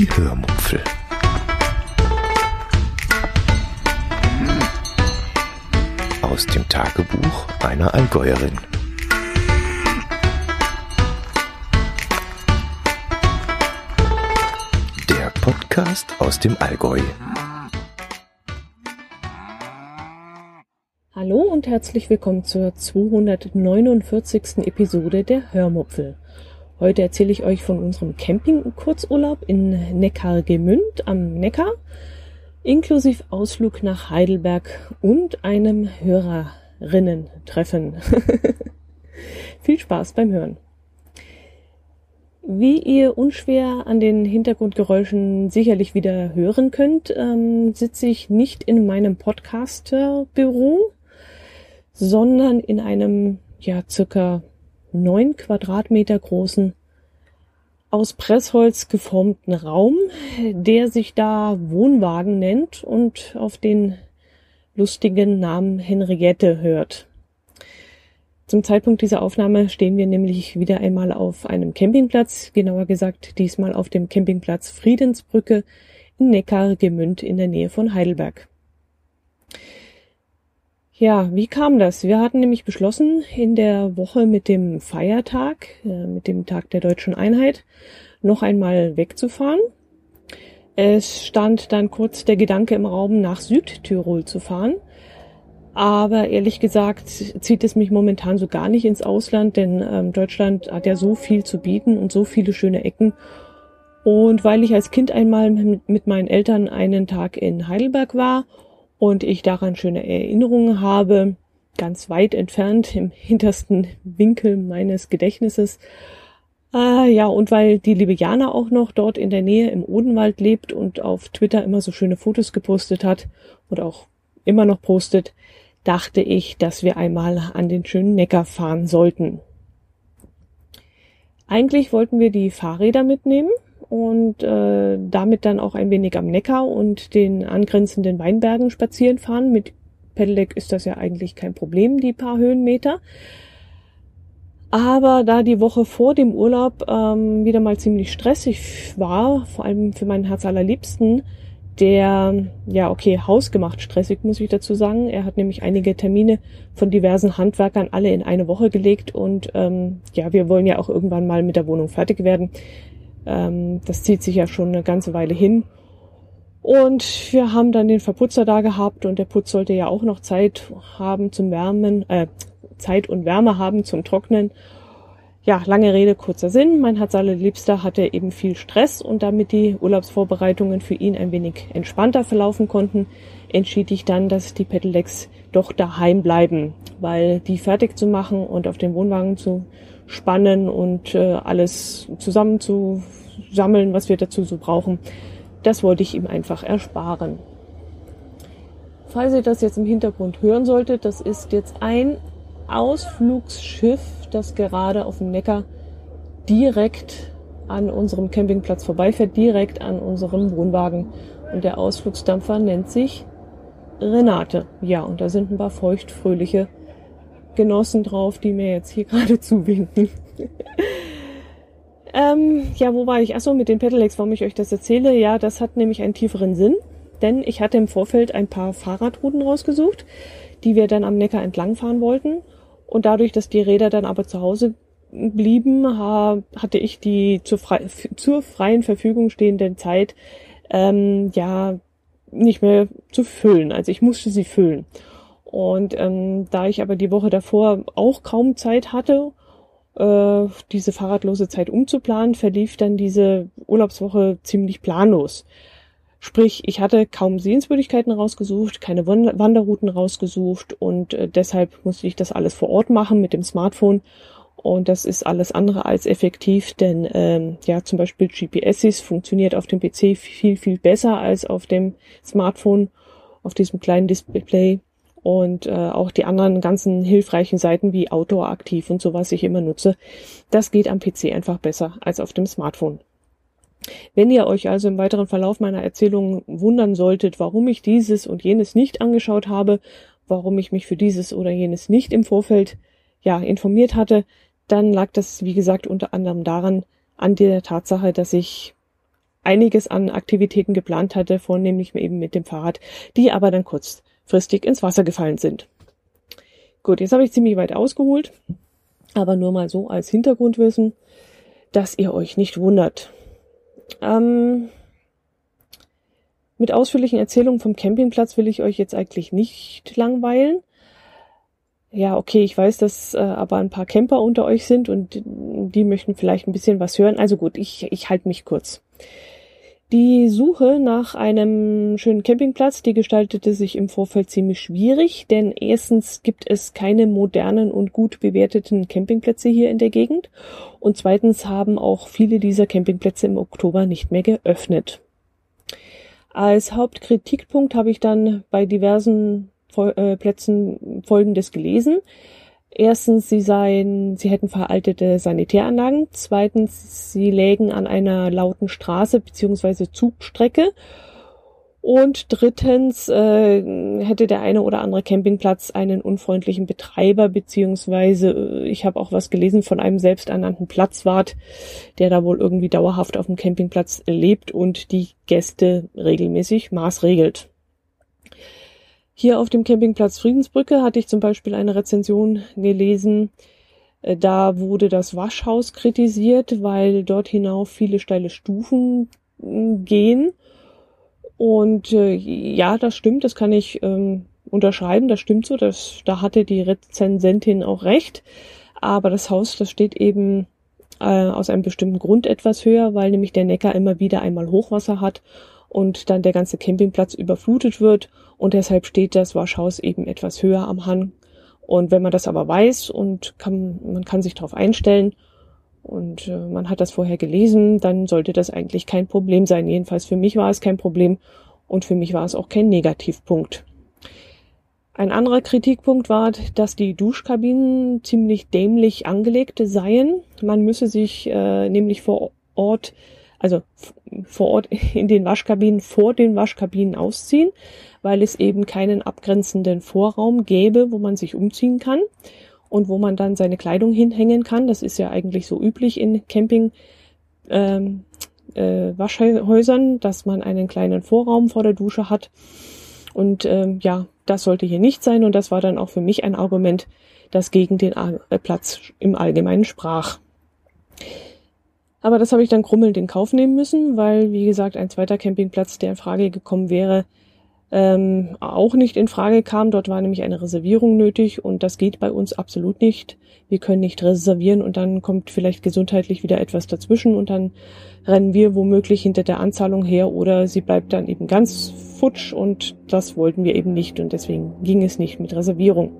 Die Hörmupfel. Aus dem Tagebuch einer Allgäuerin. Der Podcast aus dem Allgäu. Hallo und herzlich willkommen zur 249. Episode der Hörmupfel. Heute erzähle ich euch von unserem Camping-Kurzurlaub in Neckargemünd am Neckar, inklusive Ausflug nach Heidelberg und einem Hörerinnen-Treffen. Viel Spaß beim Hören. Wie ihr unschwer an den Hintergrundgeräuschen sicherlich wieder hören könnt, sitze ich nicht in meinem Podcaster-Büro, sondern in einem, ja, circa 9 Quadratmeter großen, aus Pressholz geformten Raum, der sich da Wohnwagen nennt und auf den lustigen Namen Henriette hört. Zum Zeitpunkt dieser Aufnahme stehen wir nämlich wieder einmal auf einem Campingplatz, genauer gesagt diesmal auf dem Campingplatz Friedensbrücke in Neckargemünd in der Nähe von Heidelberg. Ja, wie kam das? Wir hatten nämlich beschlossen, in der Woche mit dem Feiertag, mit dem Tag der Deutschen Einheit, noch einmal wegzufahren. Es stand dann kurz der Gedanke im Raum, nach Südtirol zu fahren. Aber ehrlich gesagt zieht es mich momentan so gar nicht ins Ausland, denn Deutschland hat ja so viel zu bieten und so viele schöne Ecken. Und weil ich als Kind einmal mit meinen Eltern einen Tag in Heidelberg war, und ich daran schöne Erinnerungen habe, ganz weit entfernt im hintersten Winkel meines Gedächtnisses. Und weil die liebe Jana auch noch dort in der Nähe im Odenwald lebt und auf Twitter immer so schöne Fotos gepostet hat und auch immer noch postet, dachte ich, dass wir einmal an den schönen Neckar fahren sollten. Eigentlich wollten wir die Fahrräder mitnehmen und damit dann auch ein wenig am Neckar und den angrenzenden Weinbergen spazieren fahren. Mit Pedelec ist das ja eigentlich kein Problem, die paar Höhenmeter. Aber da die Woche vor dem Urlaub wieder mal ziemlich stressig war, vor allem für meinen Herzallerliebsten, der, hausgemacht stressig, muss ich dazu sagen. Er hat nämlich einige Termine von diversen Handwerkern alle in eine Woche gelegt und wir wollen ja auch irgendwann mal mit der Wohnung fertig werden. Das zieht sich ja schon eine ganze Weile hin. Und wir haben dann den Verputzer da gehabt und der Putz sollte ja auch noch Zeit und Wärme haben zum Trocknen. Ja, lange Rede, kurzer Sinn. Mein Herzallerliebster hatte eben viel Stress und damit die Urlaubsvorbereitungen für ihn ein wenig entspannter verlaufen konnten, entschied ich dann, dass die Pedelecs doch daheim bleiben, weil die fertig zu machen und auf den Wohnwagen zu spannen und alles zusammenzusammeln, was wir dazu so brauchen, das wollte ich ihm einfach ersparen. Falls ihr das jetzt im Hintergrund hören solltet, das ist jetzt ein Ausflugsschiff, das gerade auf dem Neckar direkt an unserem Campingplatz vorbeifährt, direkt an unserem Wohnwagen. Und der Ausflugsdampfer nennt sich Renate. Ja, und da sind ein paar feuchtfröhliche Genossen drauf, die mir jetzt hier gerade zuwinken. Wo war ich? Achso, mit den Pedelecs, warum ich euch das erzähle. Ja, das hat nämlich einen tieferen Sinn, denn ich hatte im Vorfeld ein paar Fahrradrouten rausgesucht, die wir dann am Neckar entlangfahren wollten. Und dadurch, dass die Räder dann aber zu Hause blieben, hatte ich die zur freien Verfügung stehende Zeit nicht mehr zu füllen. Also ich musste sie füllen. Und da ich aber die Woche davor auch kaum Zeit hatte, diese fahrradlose Zeit umzuplanen, verlief dann diese Urlaubswoche ziemlich planlos. Sprich, ich hatte kaum Sehenswürdigkeiten rausgesucht, keine Wanderrouten rausgesucht und deshalb musste ich das alles vor Ort machen mit dem Smartphone. Und das ist alles andere als effektiv, denn zum Beispiel GPSs funktioniert auf dem PC viel, viel besser als auf dem Smartphone, auf diesem kleinen Display. Und auch die anderen ganzen hilfreichen Seiten wie Outdoor aktiv und so, was ich immer nutze, das geht am PC einfach besser als auf dem Smartphone. Wenn ihr euch also im weiteren Verlauf meiner Erzählungen wundern solltet, warum ich dieses und jenes nicht angeschaut habe, warum ich mich für dieses oder jenes nicht im Vorfeld informiert hatte, dann lag das, wie gesagt, unter anderem daran, an der Tatsache, dass ich einiges an Aktivitäten geplant hatte, vornehmlich eben mit dem Fahrrad, die aber dann kurzfristig ins Wasser gefallen sind. Gut, jetzt habe ich ziemlich weit ausgeholt, aber nur mal so als Hintergrundwissen, dass ihr euch nicht wundert. Mit ausführlichen Erzählungen vom Campingplatz will ich euch jetzt eigentlich nicht langweilen. Ja, okay, ich weiß, dass aber ein paar Camper unter euch sind und die möchten vielleicht ein bisschen was hören. Also gut, ich halte mich kurz. Die Suche nach einem schönen Campingplatz, die gestaltete sich im Vorfeld ziemlich schwierig, denn erstens gibt es keine modernen und gut bewerteten Campingplätze hier in der Gegend und zweitens haben auch viele dieser Campingplätze im Oktober nicht mehr geöffnet. Als Hauptkritikpunkt habe ich dann bei diversen Plätzen Folgendes gelesen. Erstens, sie hätten veraltete Sanitäranlagen. Zweitens, sie lägen an einer lauten Straße bzw. Zugstrecke. Und drittens hätte der eine oder andere Campingplatz einen unfreundlichen Betreiber bzw. ich habe auch was gelesen von einem selbsternannten Platzwart, der da wohl irgendwie dauerhaft auf dem Campingplatz lebt und die Gäste regelmäßig maßregelt. Hier auf dem Campingplatz Friedensbrücke hatte ich zum Beispiel eine Rezension gelesen. Da wurde das Waschhaus kritisiert, weil dort hinauf viele steile Stufen gehen. Und ja, das stimmt, das kann ich unterschreiben, das stimmt so. Da hatte die Rezensentin auch recht. Aber das Haus, das steht eben aus einem bestimmten Grund etwas höher, weil nämlich der Neckar immer wieder einmal Hochwasser hat und dann der ganze Campingplatz überflutet wird und deshalb steht das Waschhaus eben etwas höher am Hang. Und wenn man das aber weiß und man kann sich darauf einstellen und man hat das vorher gelesen, dann sollte das eigentlich kein Problem sein. Jedenfalls für mich war es kein Problem und für mich war es auch kein Negativpunkt. Ein anderer Kritikpunkt war, dass die Duschkabinen ziemlich dämlich angelegt seien. Man müsse sich nämlich vor Ort in den Waschkabinen, vor den Waschkabinen ausziehen, weil es eben keinen abgrenzenden Vorraum gäbe, wo man sich umziehen kann und wo man dann seine Kleidung hinhängen kann. Das ist ja eigentlich so üblich in Camping-Waschhäusern, dass man einen kleinen Vorraum vor der Dusche hat. Und ja, das sollte hier nicht sein. Und das war dann auch für mich ein Argument, das gegen den Platz im Allgemeinen sprach. Aber das habe ich dann grummelnd in Kauf nehmen müssen, weil, wie gesagt, ein zweiter Campingplatz, der in Frage gekommen wäre, auch nicht in Frage kam. Dort war nämlich eine Reservierung nötig und das geht bei uns absolut nicht. Wir können nicht reservieren und dann kommt vielleicht gesundheitlich wieder etwas dazwischen und dann rennen wir womöglich hinter der Anzahlung her oder sie bleibt dann eben ganz futsch und das wollten wir eben nicht und deswegen ging es nicht mit Reservierung.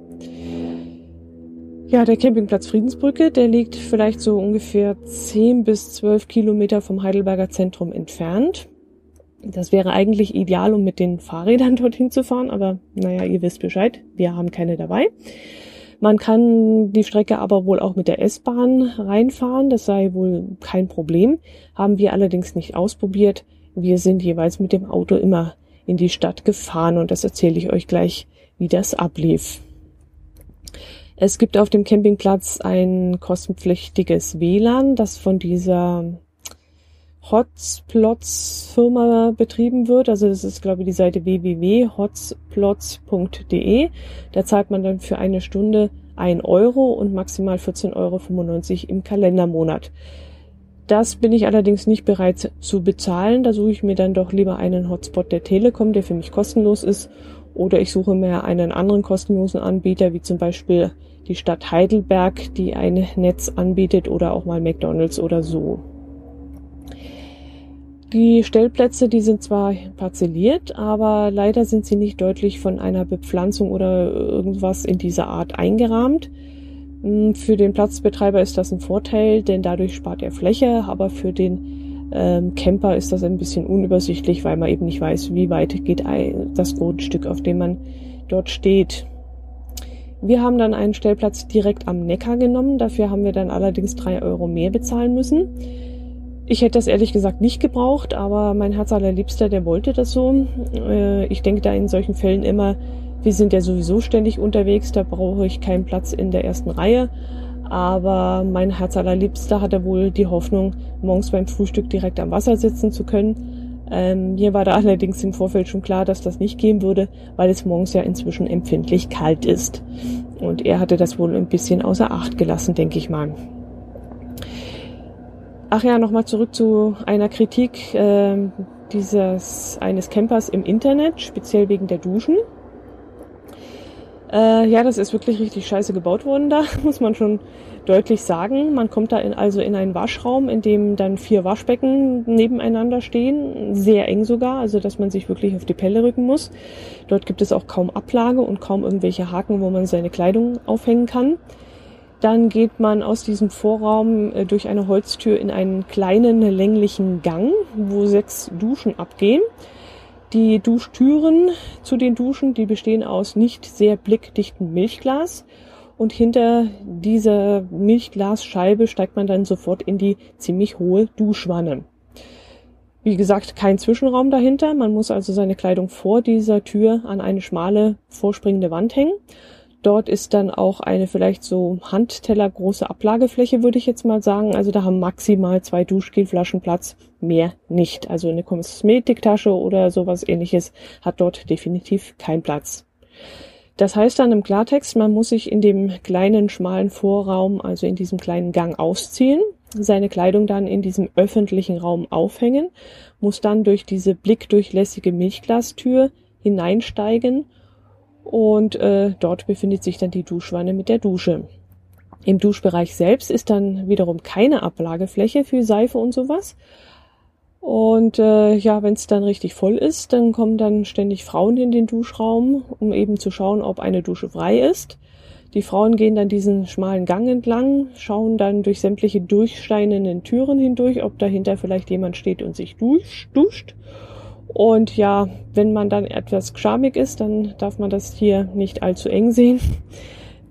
Ja, der Campingplatz Friedensbrücke, der liegt vielleicht so ungefähr 10 bis 12 Kilometer vom Heidelberger Zentrum entfernt. Das wäre eigentlich ideal, um mit den Fahrrädern dorthin zu fahren, aber naja, ihr wisst Bescheid, wir haben keine dabei. Man kann die Strecke aber wohl auch mit der S-Bahn reinfahren, das sei wohl kein Problem, haben wir allerdings nicht ausprobiert. Wir sind jeweils mit dem Auto immer in die Stadt gefahren und das erzähle ich euch gleich, wie das ablief. Es gibt auf dem Campingplatz ein kostenpflichtiges WLAN, das von dieser Hotsplots-Firma betrieben wird. Also das ist, glaube ich, die Seite www.hotsplots.de. Da zahlt man dann für eine Stunde 1 € und maximal 14,95 € im Kalendermonat. Das bin ich allerdings nicht bereit zu bezahlen. Da suche ich mir dann doch lieber einen Hotspot der Telekom, der für mich kostenlos ist. Oder ich suche mir einen anderen kostenlosen Anbieter, wie zum Beispiel die Stadt Heidelberg, die ein Netz anbietet oder auch mal McDonald's oder so. Die Stellplätze, die sind zwar parzelliert, aber leider sind sie nicht deutlich von einer Bepflanzung oder irgendwas in dieser Art eingerahmt. Für den Platzbetreiber ist das ein Vorteil, denn dadurch spart er Fläche, aber für den Camper ist das ein bisschen unübersichtlich, weil man eben nicht weiß, wie weit geht das Grundstück, auf dem man dort steht. Wir haben dann einen Stellplatz direkt am Neckar genommen, dafür haben wir dann allerdings 3 € mehr bezahlen müssen. Ich hätte das ehrlich gesagt nicht gebraucht, aber mein Herzallerliebster, der wollte das so. Ich denke da in solchen Fällen immer, wir sind ja sowieso ständig unterwegs, da brauche ich keinen Platz in der ersten Reihe. Aber mein Herzallerliebster hatte wohl die Hoffnung, morgens beim Frühstück direkt am Wasser sitzen zu können. Mir war da allerdings im Vorfeld schon klar, dass das nicht gehen würde, weil es morgens ja inzwischen empfindlich kalt ist. Und er hatte das wohl ein bisschen außer Acht gelassen, denke ich mal. Ach ja, nochmal zurück zu einer Kritik eines Campers im Internet, speziell wegen der Duschen. Ja, das ist wirklich richtig scheiße gebaut worden da, muss man schon deutlich sagen. Man kommt da in einen Waschraum, in dem dann 4 Waschbecken nebeneinander stehen, sehr eng sogar, also dass man sich wirklich auf die Pelle rücken muss. Dort gibt es auch kaum Ablage und kaum irgendwelche Haken, wo man seine Kleidung aufhängen kann. Dann geht man aus diesem Vorraum durch eine Holztür in einen kleinen, länglichen Gang, wo 6 Duschen abgehen. Die Duschtüren zu den Duschen, die bestehen aus nicht sehr blickdichten Milchglas, und hinter dieser Milchglasscheibe steigt man dann sofort in die ziemlich hohe Duschwanne. Wie gesagt, kein Zwischenraum dahinter, man muss also seine Kleidung vor dieser Tür an eine schmale, vorspringende Wand hängen. Dort ist dann auch eine vielleicht so handtellergroße Ablagefläche, würde ich jetzt mal sagen. Also da haben maximal 2 Duschgelflaschen Platz, mehr nicht. Also eine Kosmetiktasche oder sowas Ähnliches hat dort definitiv keinen Platz. Das heißt dann im Klartext, man muss sich in dem kleinen, schmalen Vorraum, also in diesem kleinen Gang ausziehen, seine Kleidung dann in diesem öffentlichen Raum aufhängen, muss dann durch diese blickdurchlässige Milchglastür hineinsteigen. Und dort befindet sich dann die Duschwanne mit der Dusche. Im Duschbereich selbst ist dann wiederum keine Ablagefläche für Seife und sowas. Und ja, wenn es dann richtig voll ist, dann kommen dann ständig Frauen in den Duschraum, um eben zu schauen, ob eine Dusche frei ist. Die Frauen gehen dann diesen schmalen Gang entlang, schauen dann durch sämtliche durchsteinenden Türen hindurch, ob dahinter vielleicht jemand steht und sich duscht. Und ja, wenn man dann etwas schamig ist, dann darf man das hier nicht allzu eng sehen,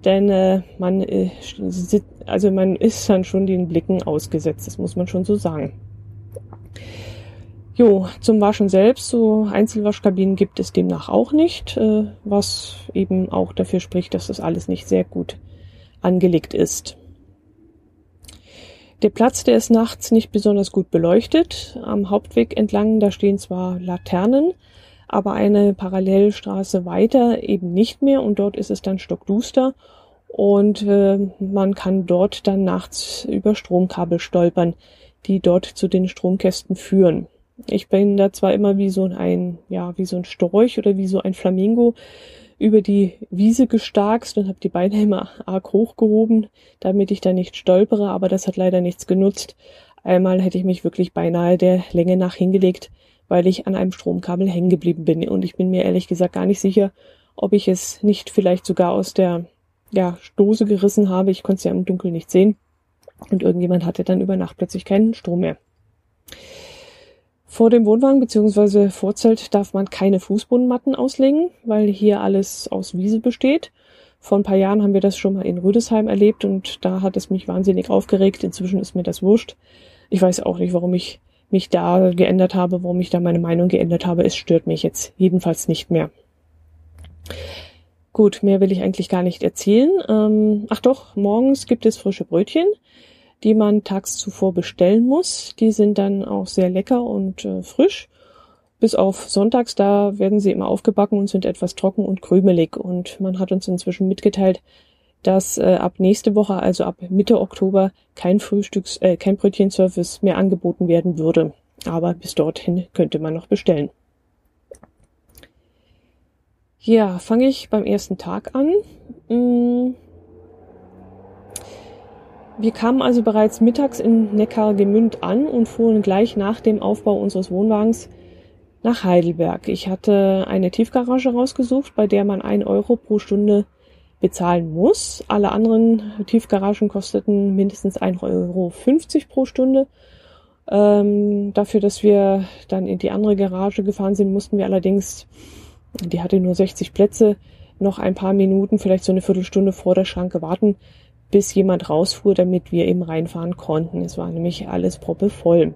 denn man ist dann schon den Blicken ausgesetzt, das muss man schon so sagen. Jo, zum Waschen selbst, so Einzelwaschkabinen gibt es demnach auch nicht, was eben auch dafür spricht, dass das alles nicht sehr gut angelegt ist. Der Platz, der ist nachts nicht besonders gut beleuchtet. Am Hauptweg entlang, da stehen zwar Laternen, aber eine Parallelstraße weiter eben nicht mehr, und dort ist es dann stockduster, und man kann dort dann nachts über Stromkabel stolpern, die dort zu den Stromkästen führen. Ich bin da zwar immer wie so ein Storch oder wie so ein Flamingo über die Wiese gestarkst und habe die Beine immer arg hochgehoben, damit ich da nicht stolpere, aber das hat leider nichts genutzt. Einmal hätte ich mich wirklich beinahe der Länge nach hingelegt, weil ich an einem Stromkabel hängen geblieben bin, und ich bin mir ehrlich gesagt gar nicht sicher, ob ich es nicht vielleicht sogar aus der Dose gerissen habe. Ich konnte es ja im Dunkeln nicht sehen, und irgendjemand hatte dann über Nacht plötzlich keinen Strom mehr. Vor dem Wohnwagen bzw. Vorzelt darf man keine Fußbodenmatten auslegen, weil hier alles aus Wiese besteht. Vor ein paar Jahren haben wir das schon mal in Rüdesheim erlebt, und da hat es mich wahnsinnig aufgeregt. Inzwischen ist mir das wurscht. Ich weiß auch nicht, warum ich mich da geändert habe, warum ich da meine Meinung geändert habe. Es stört mich jetzt jedenfalls nicht mehr. Gut, mehr will ich eigentlich gar nicht erzählen. Ach doch, morgens gibt es frische Brötchen, die man tags zuvor bestellen muss. Die sind dann auch sehr lecker und frisch. Bis auf sonntags, da werden sie immer aufgebacken und sind etwas trocken und krümelig. Und man hat uns inzwischen mitgeteilt, dass ab nächste Woche, also ab Mitte Oktober, kein Brötchenservice mehr angeboten werden würde. Aber bis dorthin könnte man noch bestellen. Ja, fange ich beim ersten Tag an. Wir kamen also bereits mittags in Neckargemünd an und fuhren gleich nach dem Aufbau unseres Wohnwagens nach Heidelberg. Ich hatte eine Tiefgarage rausgesucht, bei der man 1 Euro pro Stunde bezahlen muss. Alle anderen Tiefgaragen kosteten mindestens 1,50 € pro Stunde. Dafür, dass wir dann in die andere Garage gefahren sind, mussten wir allerdings, die hatte nur 60 Plätze, noch ein paar Minuten, vielleicht so eine Viertelstunde vor der Schranke warten, bis jemand rausfuhr, damit wir eben reinfahren konnten. Es war nämlich alles proppevoll.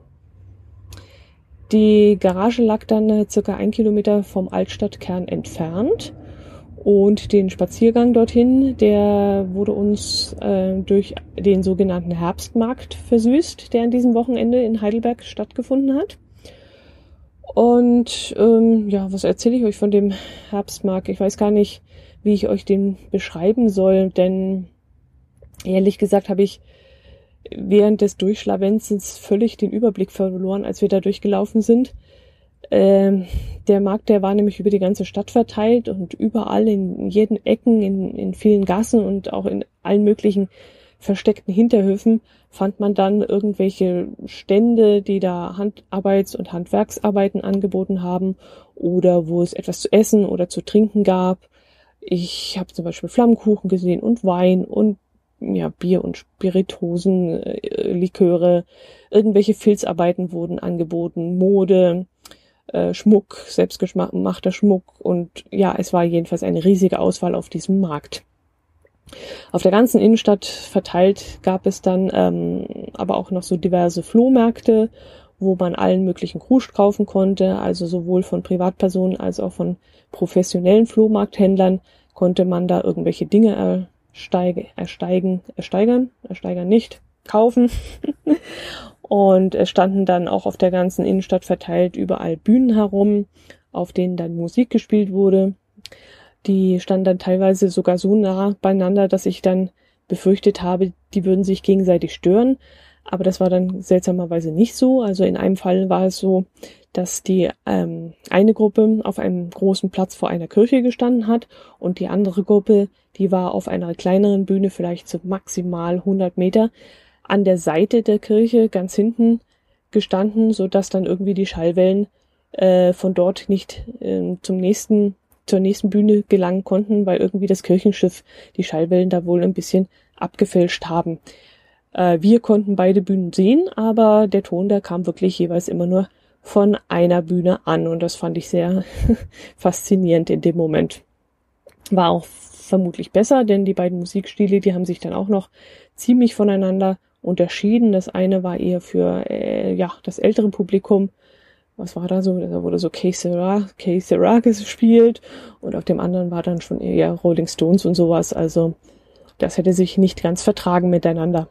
Die Garage lag dann circa 1 Kilometer vom Altstadtkern entfernt, Und den Spaziergang dorthin, der wurde uns durch den sogenannten Herbstmarkt versüßt, der an diesem Wochenende in Heidelberg stattgefunden hat. Und ja, was erzähle ich euch von dem Herbstmarkt? Ich weiß gar nicht, wie ich euch den beschreiben soll, denn ehrlich gesagt habe ich während des Durchschlawenzens völlig den Überblick verloren, als wir da durchgelaufen sind. Der Markt, der war nämlich über die ganze Stadt verteilt und überall in jeden Ecken, in vielen Gassen und auch in allen möglichen versteckten Hinterhöfen fand man dann irgendwelche Stände, die da Handarbeits- und Handwerksarbeiten angeboten haben oder wo es etwas zu essen oder zu trinken gab. Ich habe zum Beispiel Flammkuchen gesehen und Wein und ja, Bier und Spirituosen, Liköre, irgendwelche Filzarbeiten wurden angeboten, Mode, Schmuck, selbstgemachter Schmuck und ja, es war jedenfalls eine riesige Auswahl auf diesem Markt. Auf der ganzen Innenstadt verteilt gab es dann aber auch noch so diverse Flohmärkte, wo man allen möglichen Krusch kaufen konnte, also sowohl von Privatpersonen als auch von professionellen Flohmarkthändlern konnte man da irgendwelche Dinge kaufen. Und es standen dann auch auf der ganzen Innenstadt verteilt überall Bühnen herum, auf denen dann Musik gespielt wurde. Die standen dann teilweise sogar so nah beieinander, dass ich dann befürchtet habe, die würden sich gegenseitig stören. Aber das war dann seltsamerweise nicht so. Also in einem Fall war es so, dass die eine Gruppe auf einem großen Platz vor einer Kirche gestanden hat und die andere Gruppe, die war auf einer kleineren Bühne, vielleicht so maximal 100 Meter, an der Seite der Kirche ganz hinten gestanden, sodass dann irgendwie die Schallwellen von dort nicht zur nächsten Bühne gelangen konnten, weil irgendwie das Kirchenschiff die Schallwellen da wohl ein bisschen abgefälscht haben. Wir konnten beide Bühnen sehen, aber der Ton, der kam wirklich jeweils immer nur von einer Bühne an und das fand ich sehr faszinierend in dem Moment. War auch vermutlich besser, denn die beiden Musikstile, die haben sich dann auch noch ziemlich voneinander unterschieden. Das eine war eher für das ältere Publikum. Was war da so? Da wurde so K-Sera gespielt und auf dem anderen war dann schon eher Rolling Stones und sowas. Also das hätte sich nicht ganz vertragen miteinander.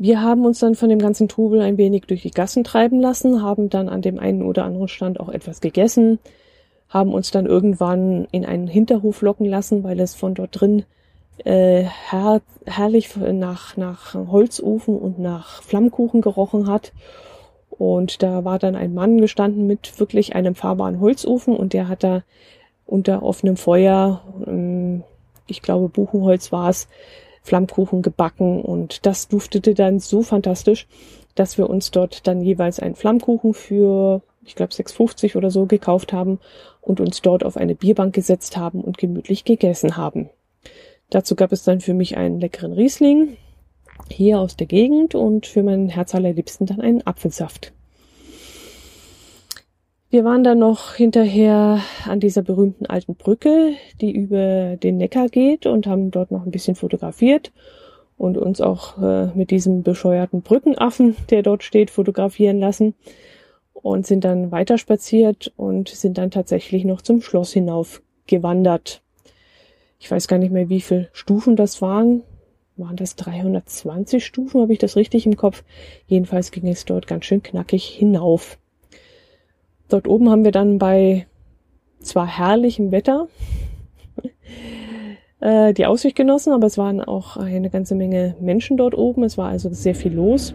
Wir haben uns dann von dem ganzen Trubel ein wenig durch die Gassen treiben lassen, haben dann an dem einen oder anderen Stand auch etwas gegessen, haben uns dann irgendwann in einen Hinterhof locken lassen, weil es von dort drin herrlich nach Holzofen und nach Flammkuchen gerochen hat. Und da war dann ein Mann gestanden mit wirklich einem fahrbaren Holzofen und der hat da unter offenem Feuer, ich glaube Buchenholz war es, Flammkuchen gebacken und das duftete dann so fantastisch, dass wir uns dort dann jeweils einen Flammkuchen für, ich glaube 6,50 oder so gekauft haben und uns dort auf eine Bierbank gesetzt haben und gemütlich gegessen haben. Dazu gab es dann für mich einen leckeren Riesling hier aus der Gegend und für mein Herz allerliebsten dann einen Apfelsaft. Wir waren dann noch hinterher an dieser berühmten alten Brücke, die über den Neckar geht und haben dort noch ein bisschen fotografiert und uns auch mit diesem bescheuerten Brückenaffen, der dort steht, fotografieren lassen und sind dann weiter spaziert und sind dann tatsächlich noch zum Schloss hinauf gewandert. Ich weiß gar nicht mehr, wie viele Stufen das waren. Waren das 320 Stufen? Habe ich das richtig im Kopf? Jedenfalls ging es dort ganz schön knackig hinauf. Dort oben haben wir dann bei zwar herrlichem Wetter die Aussicht genossen, aber es waren auch eine ganze Menge Menschen dort oben. Es war also sehr viel los,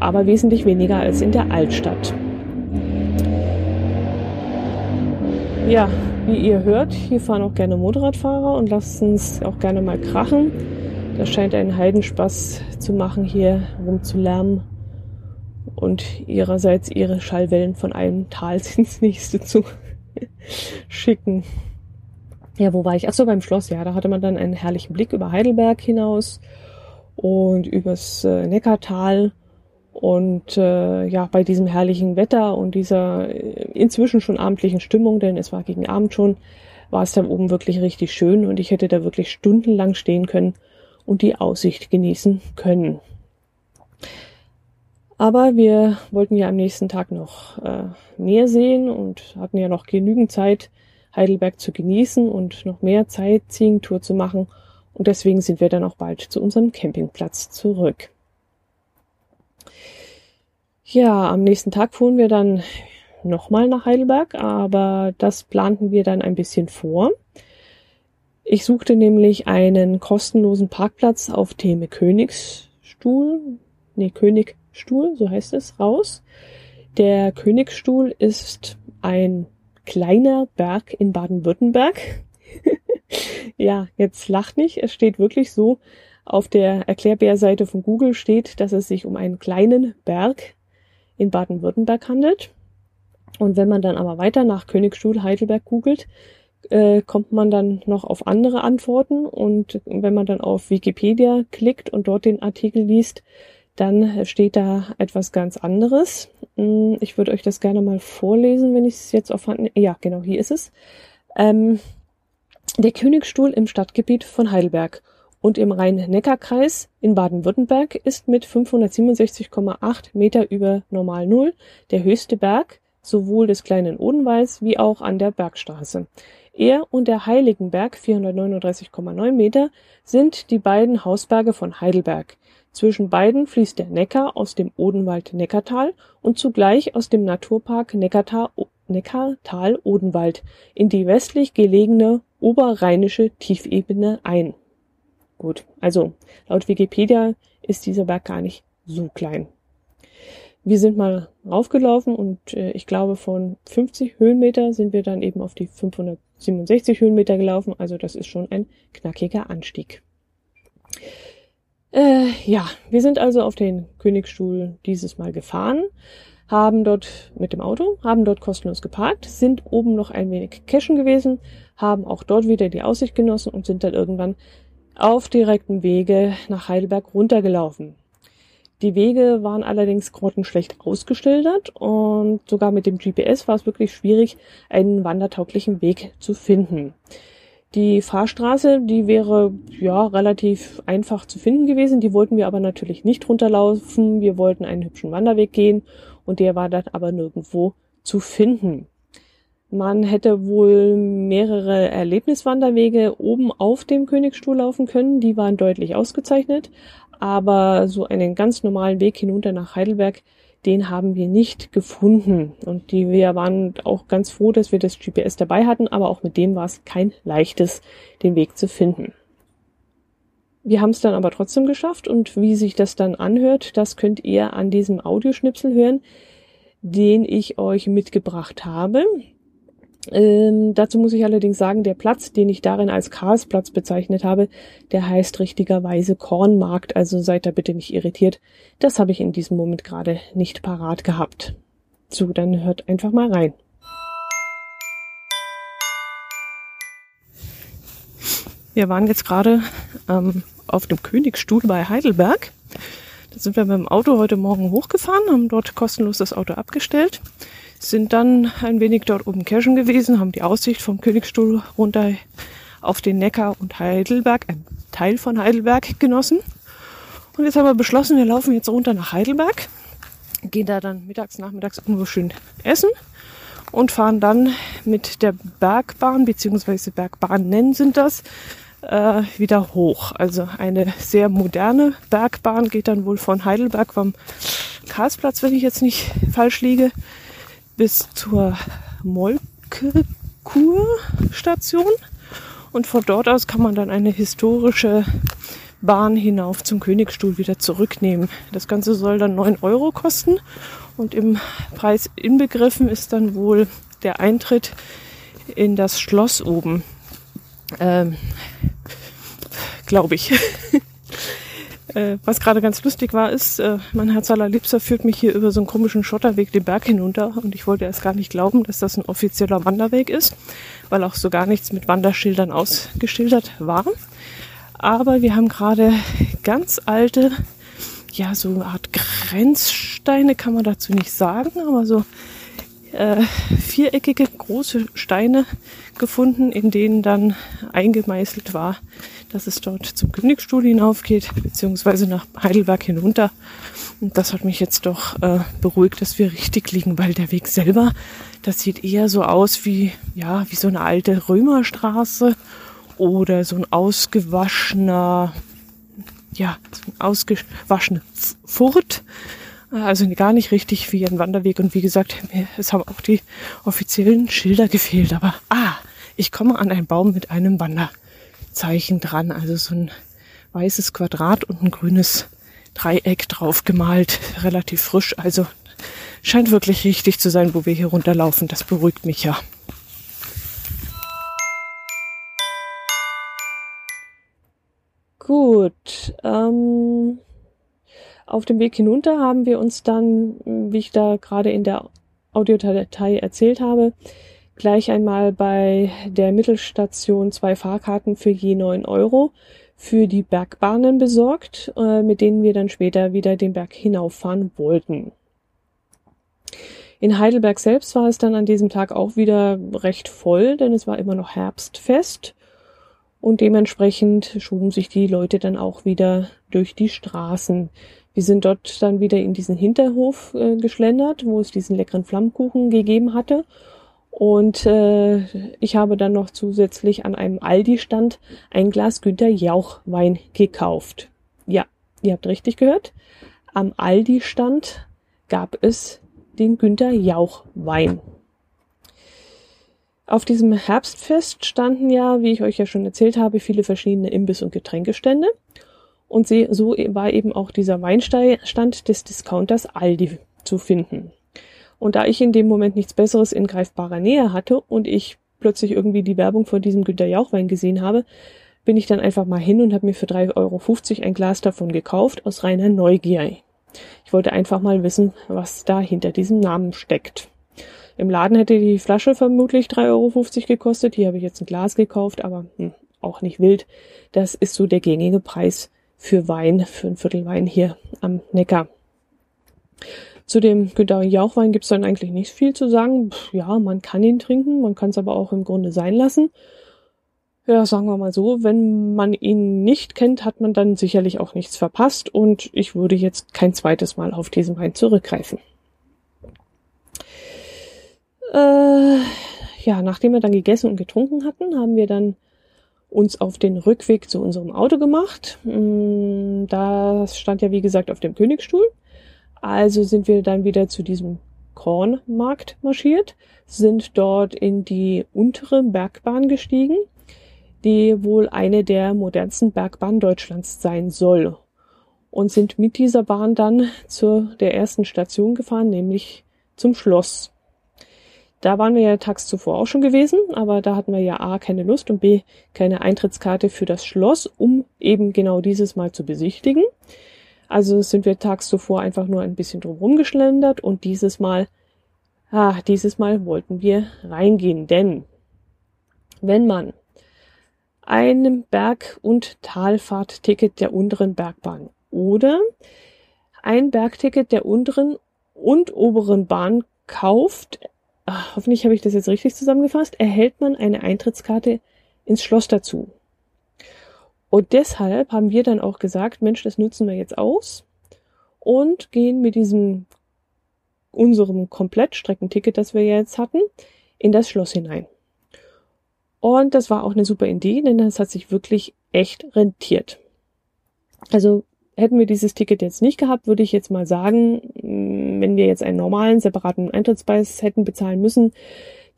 aber wesentlich weniger als in der Altstadt. Ja, wie ihr hört, hier fahren auch gerne Motorradfahrer und lassen es auch gerne mal krachen. Das scheint einen Heidenspaß zu machen, hier rumzulärmen und ihrerseits ihre Schallwellen von einem Tal ins nächste zu schicken. Ja, wo war ich? Achso, beim Schloss. Ja, da hatte man dann einen herrlichen Blick über Heidelberg hinaus und übers Neckartal. Und bei diesem herrlichen Wetter und dieser inzwischen schon abendlichen Stimmung, denn es war gegen Abend schon, war es dann oben wirklich richtig schön und ich hätte da wirklich stundenlang stehen können und die Aussicht genießen können. Aber wir wollten ja am nächsten Tag noch mehr sehen und hatten ja noch genügend Zeit, Heidelberg zu genießen und noch mehr Sightseeing-Tour zu machen. Und deswegen sind wir dann auch bald zu unserem Campingplatz zurück. Ja, am nächsten Tag fuhren wir dann nochmal nach Heidelberg, aber das planten wir dann ein bisschen vor. Ich suchte nämlich einen kostenlosen Parkplatz auf Theme Königstuhl, so heißt es, raus. Der Königstuhl ist ein kleiner Berg in Baden-Württemberg. Ja, jetzt lacht nicht, es steht wirklich so. Auf der Erklärbär-Seite von Google steht, dass es sich um einen kleinen Berg in Baden-Württemberg handelt. Und wenn man dann aber weiter nach Königstuhl Heidelberg googelt, kommt man dann noch auf andere Antworten. Und wenn man dann auf Wikipedia klickt und dort den Artikel liest, dann steht da etwas ganz anderes. Ich würde euch das gerne mal vorlesen, wenn ich es jetzt aufhanden. Ja, genau, hier ist es. Der Königstuhl im Stadtgebiet von Heidelberg und im Rhein-Neckar-Kreis in Baden-Württemberg ist mit 567,8 Meter über Normal-Null der höchste Berg, sowohl des kleinen Odenwalds wie auch an der Bergstraße. Er und der Heiligenberg, 439,9 Meter, sind die beiden Hausberge von Heidelberg. Zwischen beiden fließt der Neckar aus dem Odenwald-Neckartal und zugleich aus dem Naturpark Neckartal-Odenwald in die westlich gelegene oberrheinische Tiefebene ein. Gut, also laut Wikipedia ist dieser Berg gar nicht so klein. Wir sind mal raufgelaufen und ich glaube, von 50 Höhenmeter sind wir dann eben auf die 567 Höhenmeter gelaufen. Also das ist schon ein knackiger Anstieg. Ja, wir sind also auf den Königstuhl dieses Mal gefahren, haben dort kostenlos geparkt, sind oben noch ein wenig cashen gewesen, haben auch dort wieder die Aussicht genossen und sind dann irgendwann auf direktem Wege nach Heidelberg runtergelaufen. Die Wege waren allerdings grottenschlecht ausgeschildert und sogar mit dem GPS war es wirklich schwierig, einen wandertauglichen Weg zu finden. Die Fahrstraße, die wäre ja relativ einfach zu finden gewesen, die wollten wir aber natürlich nicht runterlaufen. Wir wollten einen hübschen Wanderweg gehen und der war dann aber nirgendwo zu finden. Man hätte wohl mehrere Erlebniswanderwege oben auf dem Königstuhl laufen können, die waren deutlich ausgezeichnet. Aber so einen ganz normalen Weg hinunter nach Heidelberg, den haben wir nicht gefunden. Und wir waren auch ganz froh, dass wir das GPS dabei hatten, aber auch mit dem war es kein leichtes, den Weg zu finden. Wir haben es dann aber trotzdem geschafft und wie sich das dann anhört, das könnt ihr an diesem Audioschnipsel hören, den ich euch mitgebracht habe. Dazu muss ich allerdings sagen, der Platz, den ich darin als Karlsplatz bezeichnet habe, der heißt richtigerweise Kornmarkt, also seid da bitte nicht irritiert. Das habe ich in diesem Moment gerade nicht parat gehabt. So, dann hört einfach mal rein. Wir waren jetzt gerade auf dem Königstuhl bei Heidelberg. Da sind wir mit dem Auto heute Morgen hochgefahren, haben dort kostenlos das Auto abgestellt, sind dann ein wenig dort oben cashen gewesen, haben die Aussicht vom Königstuhl runter auf den Neckar und Heidelberg, einen Teil von Heidelberg genossen. Und jetzt haben wir beschlossen, wir laufen jetzt runter nach Heidelberg, gehen da dann mittags, nachmittags irgendwo schön essen und fahren dann mit der Bergbahn, beziehungsweise Bergbahnen sind das, wieder hoch. Also eine sehr moderne Bergbahn geht dann wohl von Heidelberg vom Karlsplatz, wenn ich jetzt nicht falsch liege, bis zur Molkekurstation und von dort aus kann man dann eine historische Bahn hinauf zum Königstuhl wieder zurücknehmen. Das Ganze soll dann 9 € kosten und im Preis inbegriffen ist dann wohl der Eintritt in das Schloss oben. Glaube ich. Was gerade ganz lustig war, ist, mein Herz allerliebster führt mich hier über so einen komischen Schotterweg den Berg hinunter und ich wollte erst gar nicht glauben, dass das ein offizieller Wanderweg ist, weil auch so gar nichts mit Wanderschildern ausgeschildert war. Aber wir haben gerade ganz alte, ja so eine Art Grenzsteine kann man dazu nicht sagen, aber so viereckige große Steine gefunden, in denen dann eingemeißelt war, dass es dort zum Königstuhl hinaufgeht, beziehungsweise nach Heidelberg hinunter. Und das hat mich jetzt doch beruhigt, dass wir richtig liegen, weil der Weg selber, das sieht eher so aus wie, ja, wie so eine alte Römerstraße oder so ein ausgewaschener, ja, so ein ausgewaschener Furt. Also gar nicht richtig wie ein Wanderweg. Und wie gesagt, es haben auch die offiziellen Schilder gefehlt. Aber ich komme an einen Baum mit einem Wanderzeichen dran. Also so ein weißes Quadrat und ein grünes Dreieck drauf gemalt. Relativ frisch. Also scheint wirklich richtig zu sein, wo wir hier runterlaufen. Das beruhigt mich ja. Gut, auf dem Weg hinunter haben wir uns dann, wie ich da gerade in der Audiodatei erzählt habe, gleich einmal bei der Mittelstation 2 Fahrkarten für je 9 € für die Bergbahnen besorgt, mit denen wir dann später wieder den Berg hinauffahren wollten. In Heidelberg selbst war es dann an diesem Tag auch wieder recht voll, denn es war immer noch Herbstfest. Und dementsprechend schoben sich die Leute dann auch wieder durch die Straßen. Wir sind dort dann wieder in diesen Hinterhof geschlendert, wo es diesen leckeren Flammkuchen gegeben hatte. Und ich habe dann noch zusätzlich an einem Aldi-Stand ein Glas Günther Jauch Wein gekauft. Ja, ihr habt richtig gehört. Am Aldi-Stand gab es den Günther Jauch Wein. Auf diesem Herbstfest standen ja, wie ich euch ja schon erzählt habe, viele verschiedene Imbiss- und Getränkestände. Und so war eben auch dieser Weinstand des Discounters Aldi zu finden. Und da ich in dem Moment nichts Besseres in greifbarer Nähe hatte und ich plötzlich irgendwie die Werbung von diesem Günther Jauch Wein gesehen habe, bin ich dann einfach mal hin und habe mir für 3,50 € ein Glas davon gekauft, aus reiner Neugier. Ich wollte einfach mal wissen, was da hinter diesem Namen steckt. Im Laden hätte die Flasche vermutlich 3,50 € gekostet. Hier habe ich jetzt ein Glas gekauft, aber auch nicht wild. Das ist so der gängige Preis für Wein, für ein Viertel Wein hier am Neckar. Zu dem Günther Jauch Wein gibt es dann eigentlich nicht viel zu sagen. Ja, man kann ihn trinken, man kann es aber auch im Grunde sein lassen. Ja, sagen wir mal so, wenn man ihn nicht kennt, hat man dann sicherlich auch nichts verpasst. Und ich würde jetzt kein zweites Mal auf diesen Wein zurückgreifen. Ja, nachdem wir dann gegessen und getrunken hatten, haben wir dann uns auf den Rückweg zu unserem Auto gemacht. Das stand ja, wie gesagt, auf dem Königstuhl. Also sind wir dann wieder zu diesem Kornmarkt marschiert, sind dort in die untere Bergbahn gestiegen, die wohl eine der modernsten Bergbahnen Deutschlands sein soll. Und sind mit dieser Bahn dann zu der ersten Station gefahren, nämlich zum Schloss. Da waren wir ja tags zuvor auch schon gewesen, aber da hatten wir ja A, keine Lust und B, keine Eintrittskarte für das Schloss, um eben genau dieses Mal zu besichtigen. Also sind wir tags zuvor einfach nur ein bisschen drumherum geschlendert und dieses Mal wollten wir reingehen. Denn wenn man einem Berg- und Talfahrtticket der unteren Bergbahn oder ein Bergticket der unteren und oberen Bahn kauft, hoffentlich habe ich das jetzt richtig zusammengefasst, erhält man eine Eintrittskarte ins Schloss dazu. Und deshalb haben wir dann auch gesagt, Mensch, das nutzen wir jetzt aus und gehen mit unserem Komplettstreckenticket, das wir jetzt hatten, in das Schloss hinein. Und das war auch eine super Idee, denn das hat sich wirklich echt rentiert. Also hätten wir dieses Ticket jetzt nicht gehabt, würde ich jetzt mal sagen, wenn wir jetzt einen normalen, separaten Eintrittspreis hätten bezahlen müssen,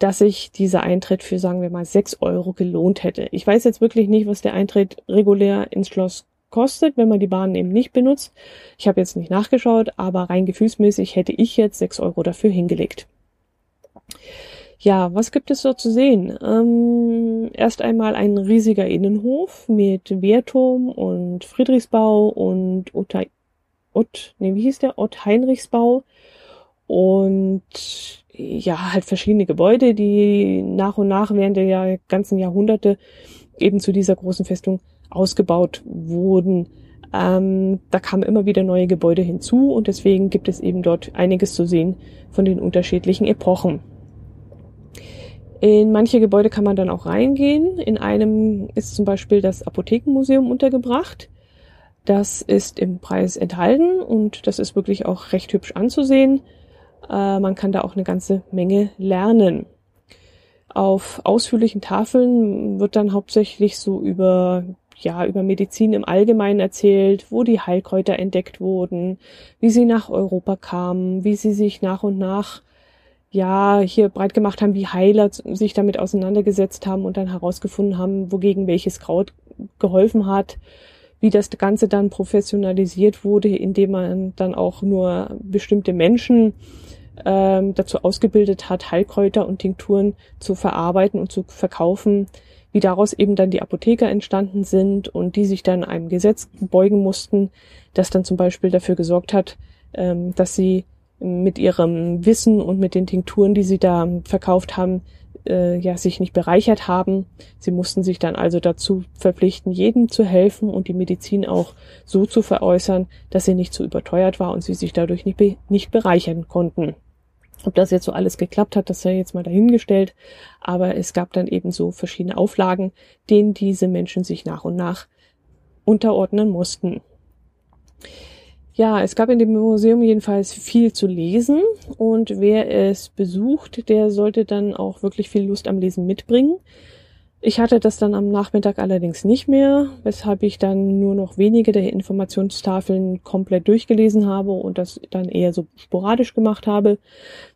dass sich dieser Eintritt für, sagen wir mal, 6 € gelohnt hätte. Ich weiß jetzt wirklich nicht, was der Eintritt regulär ins Schloss kostet, wenn man die Bahn eben nicht benutzt. Ich habe jetzt nicht nachgeschaut, aber rein gefühlsmäßig hätte ich jetzt 6 € dafür hingelegt. Ja, was gibt es so zu sehen? Erst einmal ein riesiger Innenhof mit Wehrturm und Friedrichsbau und Ott-Heinrichsbau und ja, halt verschiedene Gebäude, die nach und nach während der ganzen Jahrhunderte eben zu dieser großen Festung ausgebaut wurden. Da kamen immer wieder neue Gebäude hinzu und deswegen gibt es eben dort einiges zu sehen von den unterschiedlichen Epochen. In manche Gebäude kann man dann auch reingehen. In einem ist zum Beispiel das Apothekenmuseum untergebracht. Das ist im Preis enthalten und das ist wirklich auch recht hübsch anzusehen. Man kann da auch eine ganze Menge lernen. Auf ausführlichen Tafeln wird dann hauptsächlich so über Medizin im Allgemeinen erzählt, wo die Heilkräuter entdeckt wurden, wie sie nach Europa kamen, wie sie sich nach und nach hier breit gemacht haben, wie Heiler sich damit auseinandergesetzt haben und dann herausgefunden haben, wogegen welches Kraut geholfen hat, wie das Ganze dann professionalisiert wurde, indem man dann auch nur bestimmte Menschen dazu ausgebildet hat, Heilkräuter und Tinkturen zu verarbeiten und zu verkaufen, wie daraus eben dann die Apotheker entstanden sind und die sich dann einem Gesetz beugen mussten, das dann zum Beispiel dafür gesorgt hat, dass sie mit ihrem Wissen und mit den Tinkturen, die sie da verkauft haben, sich nicht bereichert haben. Sie mussten sich dann also dazu verpflichten, jedem zu helfen und die Medizin auch so zu veräußern, dass sie nicht zu überteuert war und sie sich dadurch nicht bereichern konnten. Ob das jetzt so alles geklappt hat, das sei jetzt mal dahingestellt. Aber es gab dann eben so verschiedene Auflagen, denen diese Menschen sich nach und nach unterordnen mussten. Ja, es gab in dem Museum jedenfalls viel zu lesen und wer es besucht, der sollte dann auch wirklich viel Lust am Lesen mitbringen. Ich hatte das dann am Nachmittag allerdings nicht mehr, weshalb ich dann nur noch wenige der Informationstafeln komplett durchgelesen habe und das dann eher so sporadisch gemacht habe.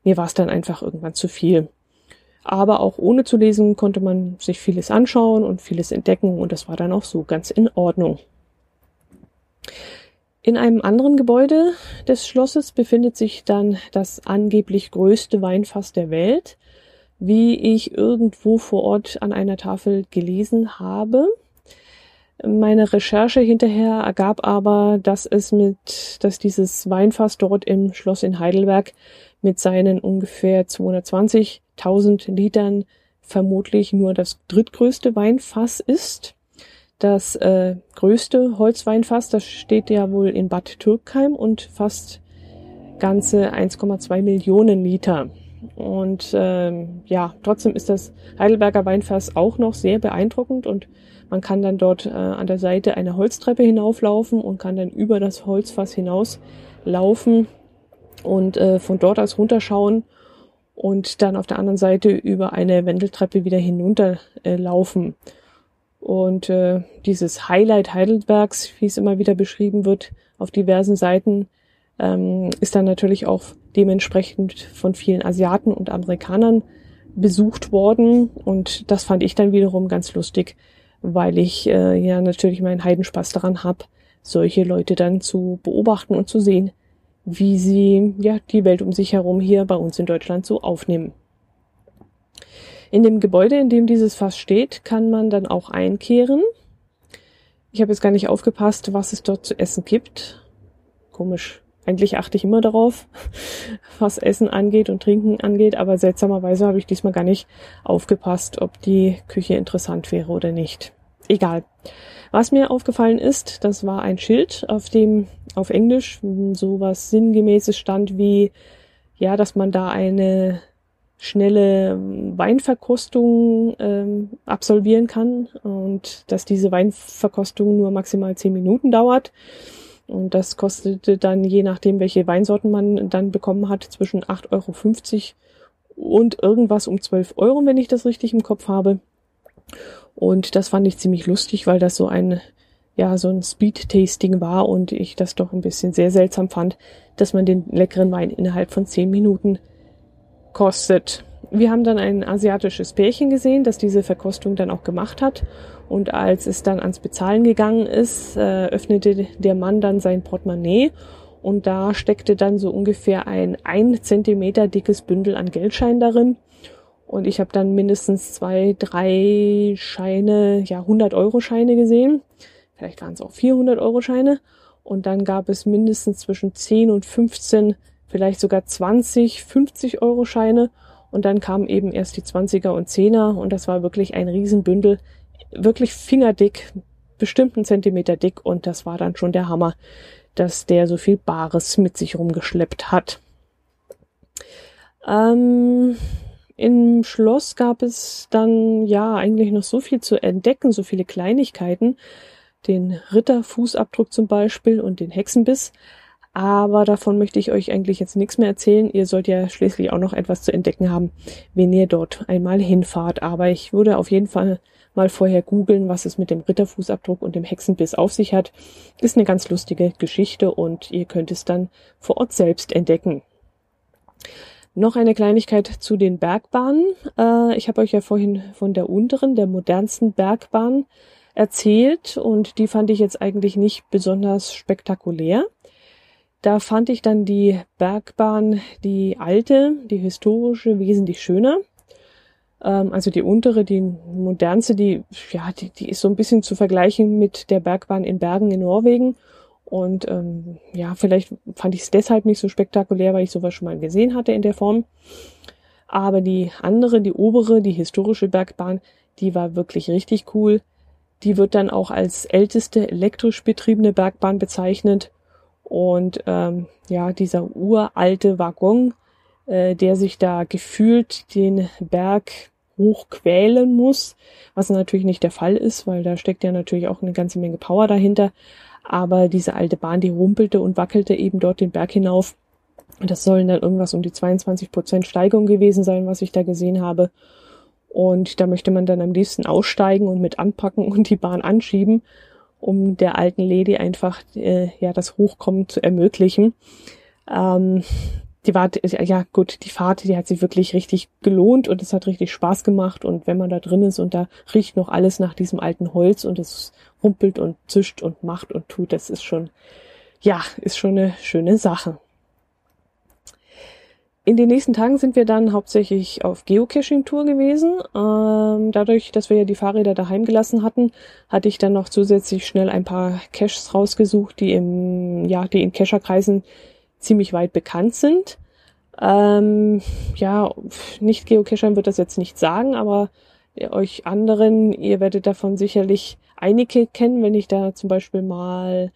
Mir war es dann einfach irgendwann zu viel. Aber auch ohne zu lesen konnte man sich vieles anschauen und vieles entdecken und das war dann auch so ganz in Ordnung. In einem anderen Gebäude des Schlosses befindet sich dann das angeblich größte Weinfass der Welt. Wie ich irgendwo vor Ort an einer Tafel gelesen habe. Meine Recherche hinterher ergab aber, dass dieses Weinfass dort im Schloss in Heidelberg mit seinen ungefähr 220.000 Litern vermutlich nur das drittgrößte Weinfass ist. Das größte Holzweinfass, das steht ja wohl in Bad Türkheim und fasst ganze 1,2 Millionen Liter. Und trotzdem ist das Heidelberger Weinfass auch noch sehr beeindruckend und man kann dann dort an der Seite eine Holztreppe hinauflaufen und kann dann über das Holzfass hinauslaufen und von dort aus runterschauen und dann auf der anderen Seite über eine Wendeltreppe wieder hinunterlaufen. Und dieses Highlight Heidelbergs, wie es immer wieder beschrieben wird, auf diversen Seiten, ist dann natürlich auch dementsprechend von vielen Asiaten und Amerikanern besucht worden. Und das fand ich dann wiederum ganz lustig, weil ich natürlich meinen Heidenspaß daran habe, solche Leute dann zu beobachten und zu sehen, wie sie die Welt um sich herum hier bei uns in Deutschland so aufnehmen. In dem Gebäude, in dem dieses Fass steht, kann man dann auch einkehren. Ich habe jetzt gar nicht aufgepasst, was es dort zu essen gibt. Komisch. Eigentlich achte ich immer darauf, was Essen angeht und Trinken angeht, aber seltsamerweise habe ich diesmal gar nicht aufgepasst, ob die Küche interessant wäre oder nicht. Egal. Was mir aufgefallen ist, das war ein Schild, auf dem auf Englisch sowas Sinngemäßes stand wie, dass man da eine schnelle Weinverkostung absolvieren kann und dass diese Weinverkostung nur maximal 10 Minuten dauert. Und das kostete dann, je nachdem, welche Weinsorten man dann bekommen hat, zwischen 8,50 € und irgendwas um 12 €, wenn ich das richtig im Kopf habe. Und das fand ich ziemlich lustig, weil das so ein Speed-Tasting war und ich das doch ein bisschen sehr seltsam fand, dass man den leckeren Wein innerhalb von 10 Minuten kostet. Wir haben dann ein asiatisches Pärchen gesehen, das diese Verkostung dann auch gemacht hat. Und als es dann ans Bezahlen gegangen ist, öffnete der Mann dann sein Portemonnaie und da steckte dann so ungefähr ein 1 Zentimeter dickes Bündel an Geldscheinen darin. Und ich habe dann mindestens 2, 3 Scheine, 100-Euro-Scheine gesehen. Vielleicht waren es auch 400-Euro-Scheine. Und dann gab es mindestens zwischen 10 und 15, vielleicht sogar 20, 50-Euro-Scheine. Und dann kamen eben erst die 20er und 10er und das war wirklich ein Riesenbündel, wirklich fingerdick bestimmt einen Zentimeter dick, und das war dann schon der Hammer, dass der so viel Bares mit sich rumgeschleppt hat. Im Schloss gab es dann ja eigentlich noch so viel zu entdecken, so viele Kleinigkeiten, den Ritterfußabdruck zum Beispiel und den Hexenbiss, aber davon möchte ich euch eigentlich jetzt nichts mehr erzählen. Ihr sollt ja schließlich auch noch etwas zu entdecken haben, wenn ihr dort einmal hinfahrt, aber ich würde auf jeden Fall mal vorher googeln, was es mit dem Ritterfußabdruck und dem Hexenbiss auf sich hat. Ist eine ganz lustige Geschichte und ihr könnt es dann vor Ort selbst entdecken. Noch eine Kleinigkeit zu den Bergbahnen. Ich habe euch ja vorhin von der unteren, der modernsten Bergbahn erzählt und die fand ich jetzt eigentlich nicht besonders spektakulär. Da fand ich dann die Bergbahn, die alte, die historische, wesentlich schöner. Also die untere, die modernste, die ist so ein bisschen zu vergleichen mit der Bergbahn in Bergen in Norwegen. Und vielleicht fand ich es deshalb nicht so spektakulär, weil ich sowas schon mal gesehen hatte in der Form. Aber die andere, die obere, die historische Bergbahn, die war wirklich richtig cool. Die wird dann auch als älteste elektrisch betriebene Bergbahn bezeichnet. Und dieser uralte Waggon, der sich da gefühlt den Berg hochquälen muss, was natürlich nicht der Fall ist, weil da steckt ja natürlich auch eine ganze Menge Power dahinter. Aber diese alte Bahn, die rumpelte und wackelte eben dort den Berg hinauf. Das sollen dann irgendwas um die 22% Steigung gewesen sein, was ich da gesehen habe. Und da möchte man dann am liebsten aussteigen und mit anpacken und die Bahn anschieben, um der alten Lady einfach das Hochkommen zu ermöglichen. Die Fahrt, die hat sich wirklich richtig gelohnt und es hat richtig Spaß gemacht. Und wenn man da drin ist und da riecht noch alles nach diesem alten Holz und es rumpelt und zischt und macht und tut, das ist schon, ist schon eine schöne Sache. In den nächsten Tagen sind wir dann hauptsächlich auf Geocaching-Tour gewesen. Dadurch, dass wir ja die Fahrräder daheim gelassen hatten, hatte ich dann noch zusätzlich schnell ein paar Caches rausgesucht, die in Cacherkreisen ziemlich weit bekannt sind. Nicht Geocachern wird das jetzt nicht sagen, aber euch anderen, ihr werdet davon sicherlich einige kennen, wenn ich da zum Beispiel mal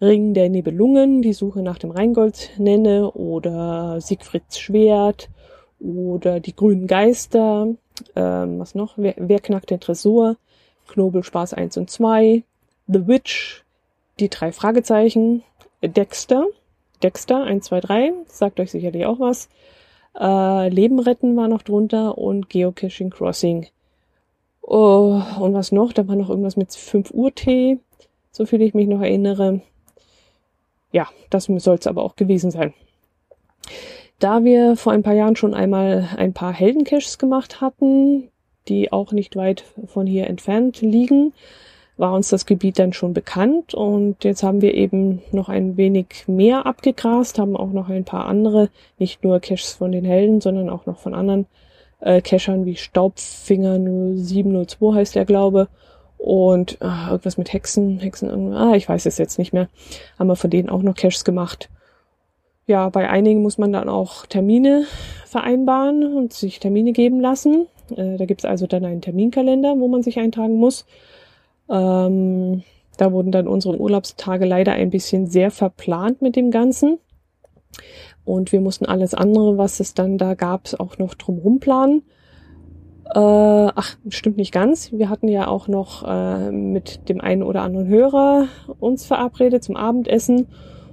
Ring der Nibelungen, die Suche nach dem Rheingold nenne, oder Siegfrieds Schwert oder die grünen Geister, was noch? Wer knackt den Tresor? Knobelspaß 1 und 2, The Witch, die 3 ??, Dexter 1, 2, 3, sagt euch sicherlich auch was. Leben retten war noch drunter und Geocaching Crossing. Oh, und was noch? Da war noch irgendwas mit 5 Uhr Tee, soviel ich mich noch erinnere. Ja, das soll es aber auch gewesen sein. Da wir vor ein paar Jahren schon einmal ein paar Heldencaches gemacht hatten, die auch nicht weit von hier entfernt liegen, war uns das Gebiet dann schon bekannt und jetzt haben wir eben noch ein wenig mehr abgegrast, haben auch noch ein paar andere, nicht nur Caches von den Helden, sondern auch noch von anderen Cachern wie Staubfinger 0702 heißt der, glaube, und irgendwas mit Hexen, ich weiß es jetzt nicht mehr, haben wir von denen auch noch Caches gemacht. Ja, bei einigen muss man dann auch Termine vereinbaren und sich Termine geben lassen. Da gibt es also dann einen Terminkalender, wo man sich eintragen muss. Da wurden dann unsere Urlaubstage leider ein bisschen sehr verplant mit dem Ganzen und wir mussten alles andere, was es dann da gab, auch noch drumherum planen. Stimmt nicht ganz. Wir hatten ja auch noch mit dem einen oder anderen Hörer uns verabredet zum Abendessen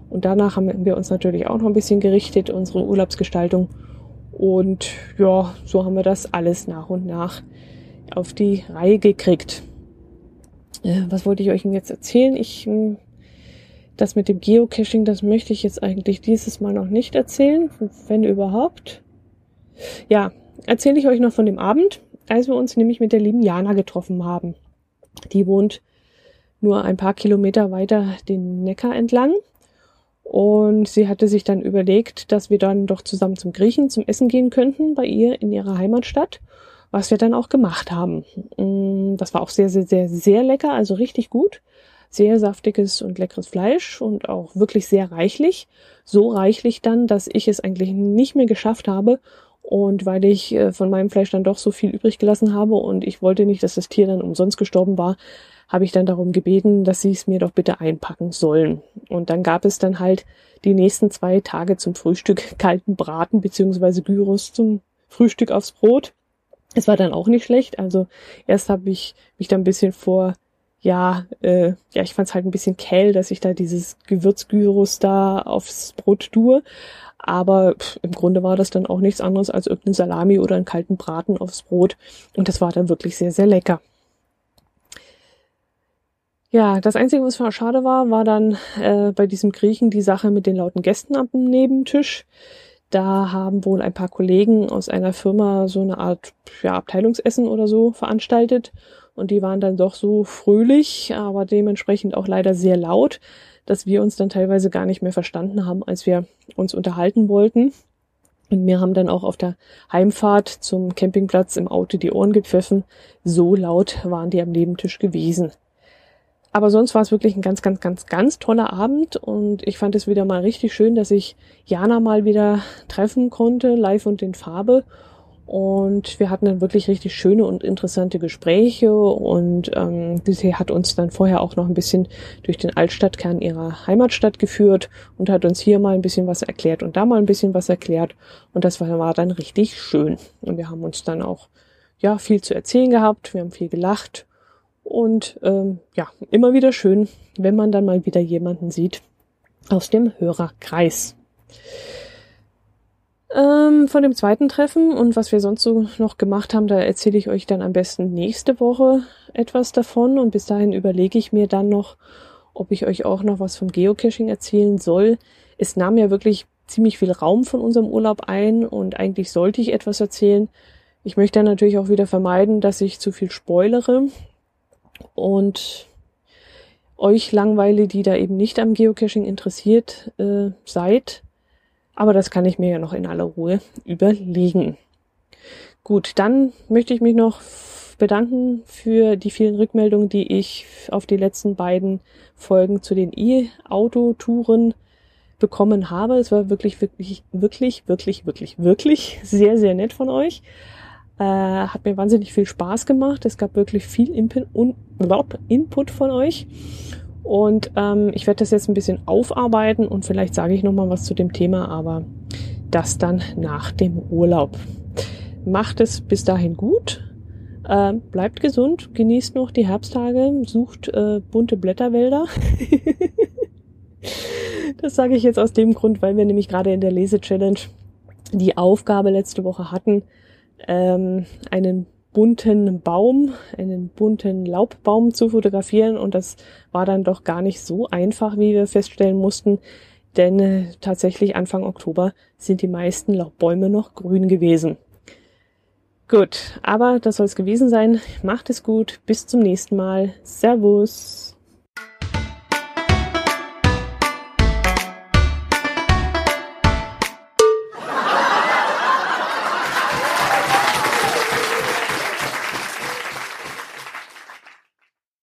und danach haben wir uns natürlich auch noch ein bisschen gerichtet, unsere Urlaubsgestaltung, und ja, so haben wir das alles nach und nach auf die Reihe gekriegt. Was wollte ich euch denn jetzt erzählen? Das mit dem Geocaching, das möchte ich jetzt eigentlich dieses Mal noch nicht erzählen, wenn überhaupt. Ja, erzähle ich euch noch von dem Abend, als wir uns nämlich mit der lieben Jana getroffen haben. Die wohnt nur ein paar Kilometer weiter den Neckar entlang und sie hatte sich dann überlegt, dass wir dann doch zusammen zum Griechen zum Essen gehen könnten bei ihr in ihrer Heimatstadt. Was wir dann auch gemacht haben. Das war auch sehr, sehr, sehr, sehr lecker, also richtig gut. Sehr saftiges und leckeres Fleisch und auch wirklich sehr reichlich. So reichlich dann, dass ich es eigentlich nicht mehr geschafft habe, Und weil ich von meinem Fleisch dann doch so viel übrig gelassen habe und ich wollte nicht, dass das Tier dann umsonst gestorben war, habe ich dann darum gebeten, dass sie es mir doch bitte einpacken sollen. Und dann gab es dann halt die nächsten 2 Tage zum Frühstück kalten Braten bzw. Gyros zum Frühstück aufs Brot. Es war dann auch nicht schlecht. Also erst habe ich mich da ein bisschen vor, ich fand es halt ein bisschen käl, dass ich da dieses Gewürzgyros da aufs Brot tue. Aber im Grunde war das dann auch nichts anderes als irgendein Salami oder einen kalten Braten aufs Brot. Und das war dann wirklich sehr, sehr lecker. Ja, das Einzige, was schade war, war dann bei diesem Griechen die Sache mit den lauten Gästen am Nebentisch. Da haben wohl ein paar Kollegen aus einer Firma so eine Art Abteilungsessen oder so veranstaltet. Und die waren dann doch so fröhlich, aber dementsprechend auch leider sehr laut, dass wir uns dann teilweise gar nicht mehr verstanden haben, als wir uns unterhalten wollten. Und mir haben dann auch auf der Heimfahrt zum Campingplatz im Auto die Ohren gepfiffen. So laut waren die am Nebentisch gewesen. Aber sonst war es wirklich ein ganz, ganz, ganz, ganz toller Abend und ich fand es wieder mal richtig schön, dass ich Jana mal wieder treffen konnte, live und in Farbe. Und wir hatten dann wirklich richtig schöne und interessante Gespräche und sie hat uns dann vorher auch noch ein bisschen durch den Altstadtkern ihrer Heimatstadt geführt und hat uns hier mal ein bisschen was erklärt und da mal ein bisschen was erklärt und das war dann richtig schön. Und wir haben uns dann auch viel zu erzählen gehabt, wir haben viel gelacht. Und immer wieder schön, wenn man dann mal wieder jemanden sieht aus dem Hörerkreis. Von dem zweiten Treffen und was wir sonst so noch gemacht haben, da erzähle ich euch dann am besten nächste Woche etwas davon. Und bis dahin überlege ich mir dann noch, ob ich euch auch noch was vom Geocaching erzählen soll. Es nahm ja wirklich ziemlich viel Raum von unserem Urlaub ein und eigentlich sollte ich etwas erzählen. Ich möchte dann natürlich auch wieder vermeiden, dass ich zu viel spoilere. Und euch Langweile, die da eben nicht am Geocaching interessiert seid. Aber das kann ich mir ja noch in aller Ruhe überlegen. Gut, dann möchte ich mich noch bedanken für die vielen Rückmeldungen, die ich auf die letzten beiden Folgen zu den E-Auto-Touren bekommen habe. Es war wirklich, wirklich, wirklich, wirklich, wirklich, wirklich sehr, sehr nett von euch. Hat mir wahnsinnig viel Spaß gemacht. Es gab wirklich viel Input von euch. Und ich werde das jetzt ein bisschen aufarbeiten und vielleicht sage ich nochmal was zu dem Thema, aber das dann nach dem Urlaub. Macht es bis dahin gut. Bleibt gesund. Genießt noch die Herbsttage. Sucht bunte Blätterwälder. Das sage ich jetzt aus dem Grund, weil wir nämlich gerade in der Lese-Challenge die Aufgabe letzte Woche hatten, einen bunten Baum, einen bunten Laubbaum zu fotografieren und das war dann doch gar nicht so einfach, wie wir feststellen mussten, denn tatsächlich Anfang Oktober sind die meisten Laubbäume noch grün gewesen. Gut, aber das soll es gewesen sein. Macht es gut, bis zum nächsten Mal. Servus!